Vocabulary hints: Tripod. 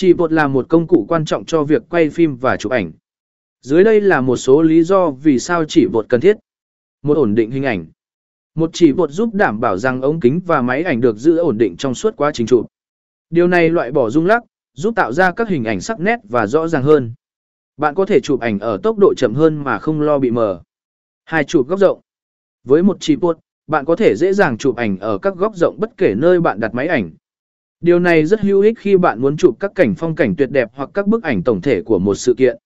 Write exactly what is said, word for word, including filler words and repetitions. Tripod là một công cụ quan trọng cho việc quay phim và chụp ảnh. Dưới đây là một số lý do vì sao Tripod cần thiết. Một Ổn định hình ảnh. Một Tripod giúp đảm bảo rằng ống kính và máy ảnh được giữ ổn định trong suốt quá trình chụp. Điều này loại bỏ rung lắc, giúp tạo ra các hình ảnh sắc nét và rõ ràng hơn. Bạn có thể chụp ảnh ở tốc độ chậm hơn mà không lo bị mờ. Hai Chụp góc rộng. Với một Tripod, bạn có thể dễ dàng chụp ảnh ở các góc rộng bất kể nơi bạn đặt máy ảnh. Điều này rất hữu ích khi bạn muốn chụp các cảnh phong cảnh tuyệt đẹp hoặc các bức ảnh tổng thể của một sự kiện.